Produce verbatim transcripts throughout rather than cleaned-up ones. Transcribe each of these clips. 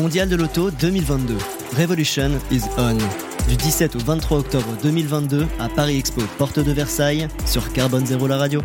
Mondial de l'auto deux mille vingt-deux. Revolution is on. Du dix-sept au vingt-trois octobre deux mille vingt-deux à Paris Expo, porte de Versailles, sur Carbon Zero la radio.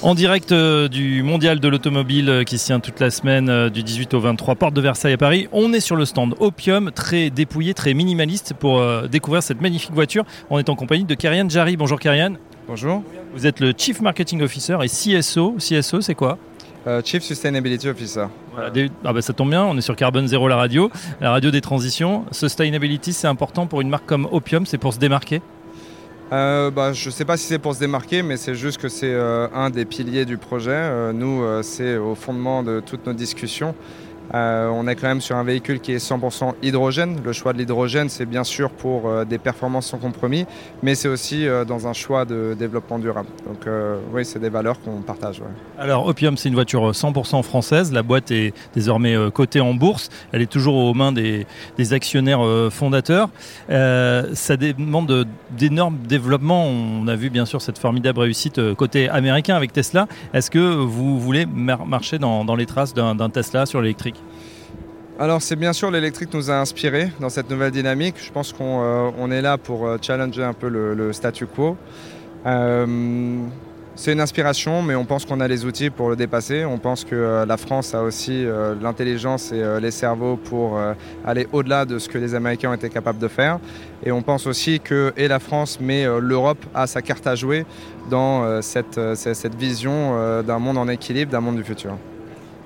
En direct du Mondial de l'automobile qui se tient toute la semaine du dix-huit au vingt-trois, porte de Versailles à Paris, on est sur le stand Hopium, très dépouillé, très minimaliste, pour découvrir cette magnifique voiture. On est en compagnie de Kariane Jarry. Bonjour Kariane. Bonjour. Vous êtes le Chief Marketing Officer et C S O. C S O, c'est quoi ? Euh, Chief Sustainability Officer. Voilà, des... ah bah ça tombe bien, on est sur Carbon Zero, la radio, la radio des transitions. Sustainability, c'est important pour une marque comme Hopium, c'est pour se démarquer ? Euh, bah, je ne sais pas si c'est pour se démarquer, mais c'est juste que c'est euh, un des piliers du projet. Euh, nous, euh, c'est au fondement de toutes nos discussions. Euh, on est quand même sur un véhicule qui est cent pour cent hydrogène. Le choix de l'hydrogène, c'est bien sûr pour euh, des performances sans compromis, mais c'est aussi euh, dans un choix de développement durable. Donc euh, oui, c'est des valeurs qu'on partage. Ouais. Alors Hopium, c'est une voiture cent pour cent française. La boîte est désormais euh, cotée en bourse. Elle est toujours aux mains des, des actionnaires euh, fondateurs. Euh, ça demande d'énormes développements. On a vu bien sûr cette formidable réussite euh, côté américain avec Tesla. Est-ce que vous voulez mar- marcher dans, dans les traces d'un, d'un Tesla sur l'électrique ? Alors c'est bien sûr, l'électrique nous a inspirés dans cette nouvelle dynamique. Je pense qu'on euh, on est là pour euh, challenger un peu le, le statu quo. Euh, c'est une inspiration, mais on pense qu'on a les outils pour le dépasser. On pense que euh, la France a aussi euh, l'intelligence et euh, les cerveaux pour euh, aller au-delà de ce que les Américains ont été capables de faire. Et on pense aussi que et la France, mais euh, l'Europe a sa carte à jouer dans euh, cette, euh, cette vision euh, d'un monde en équilibre, d'un monde du futur.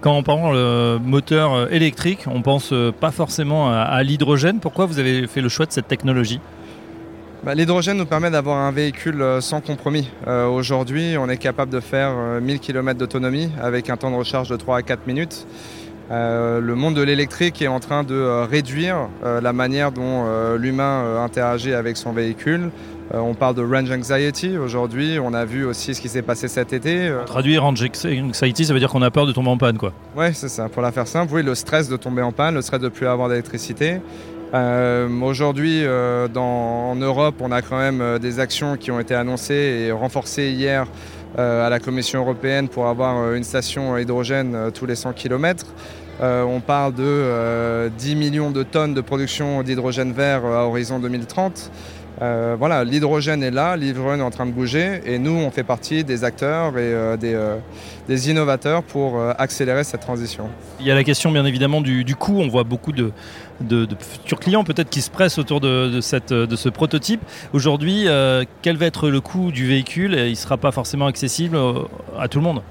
Quand on parle moteur électrique, on ne pense pas forcément à, à l'hydrogène. Pourquoi vous avez fait le choix de cette technologie ? Bah, l'hydrogène nous permet d'avoir un véhicule sans compromis. Euh, aujourd'hui, on est capable de faire mille kilomètres d'autonomie avec un temps de recharge de trois à quatre minutes. Euh, le monde de l'électrique est en train de réduire euh, la manière dont euh, l'humain euh, interagit avec son véhicule. Euh, on parle de range anxiety aujourd'hui, on a vu aussi ce qui s'est passé cet été. Euh... Traduire range anxiety, ça veut dire qu'on a peur de tomber en panne, quoi. Oui, c'est ça, pour la faire simple, oui, le stress de tomber en panne, le stress de ne plus avoir d'électricité. Euh, aujourd'hui, euh, dans, en Europe, on a quand même euh, des actions qui ont été annoncées et renforcées hier euh, à la Commission européenne pour avoir euh, une station hydrogène euh, tous les cent kilomètres. Euh, on parle de euh, dix millions de tonnes de production d'hydrogène vert euh, à horizon deux mille trente. Euh, voilà, l'hydrogène est là, l'hydrogène est en train de bouger et nous, on fait partie des acteurs et euh, des, euh, des innovateurs pour euh, accélérer cette transition. Il y a la question, bien évidemment, du, du coût. On voit beaucoup de, de, de futurs clients peut-être qui se pressent autour de, de, cette, de ce prototype. Aujourd'hui, euh, quel va être le coût du véhicule ? Il ne sera pas forcément accessible à tout le monde.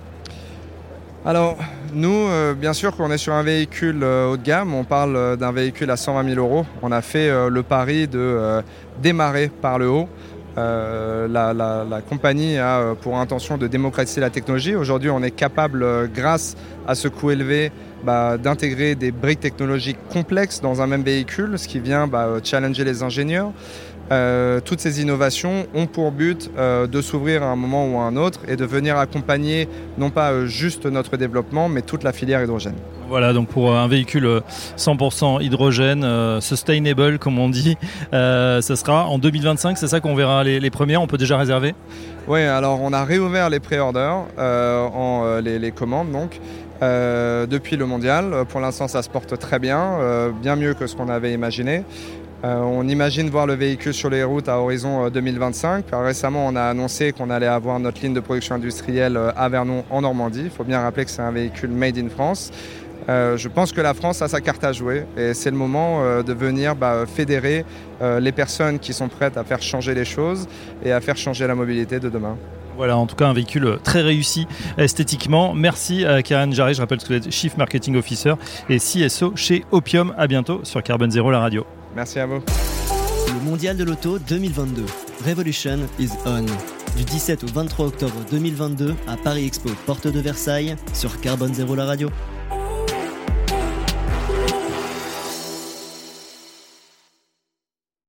Alors, nous, euh, bien sûr qu'on est sur un véhicule euh, haut de gamme. On parle euh, d'un véhicule à cent vingt mille euros. On a fait euh, le pari de euh, démarrer par le haut. Euh, la, la, la compagnie a euh, pour intention de démocratiser la technologie. Aujourd'hui, on est capable, euh, grâce à ce coût élevé, bah, d'intégrer des briques technologiques complexes dans un même véhicule, ce qui vient bah, challenger les ingénieurs. Euh, toutes ces innovations ont pour but euh, de s'ouvrir à un moment ou à un autre et de venir accompagner non pas euh, juste notre développement mais toute la filière hydrogène. Voilà, donc pour un véhicule cent pour cent hydrogène, euh, sustainable comme on dit, euh, ça sera en deux mille vingt-cinq, c'est ça qu'on verra les, les premières, on peut déjà réserver ? Oui, alors on a réouvert les pré-orders, euh, en, euh, les, les commandes donc. Euh, depuis le mondial, pour l'instant ça se porte très bien, euh, bien mieux que ce qu'on avait imaginé. Euh, on imagine voir le véhicule sur les routes à horizon euh, deux mille vingt-cinq. Alors, récemment, on a annoncé qu'on allait avoir notre ligne de production industrielle euh, à Vernon en Normandie. Il faut bien rappeler que c'est un véhicule made in France. Euh, je pense que la France a sa carte à jouer et c'est le moment euh, de venir bah, fédérer euh, les personnes qui sont prêtes à faire changer les choses et à faire changer la mobilité de demain. Voilà, en tout cas un véhicule très réussi esthétiquement. Merci à Kariane Jarry, je rappelle que vous êtes Chief Marketing Officer et C S O chez Hopium. À bientôt sur Carbon Zero, la radio. Merci à vous. Le Mondial de l'auto deux mille vingt-deux. Revolution is on. Du dix-sept au vingt-trois octobre deux mille vingt-deux à Paris Expo, porte de Versailles, sur Carbon Zero, la radio.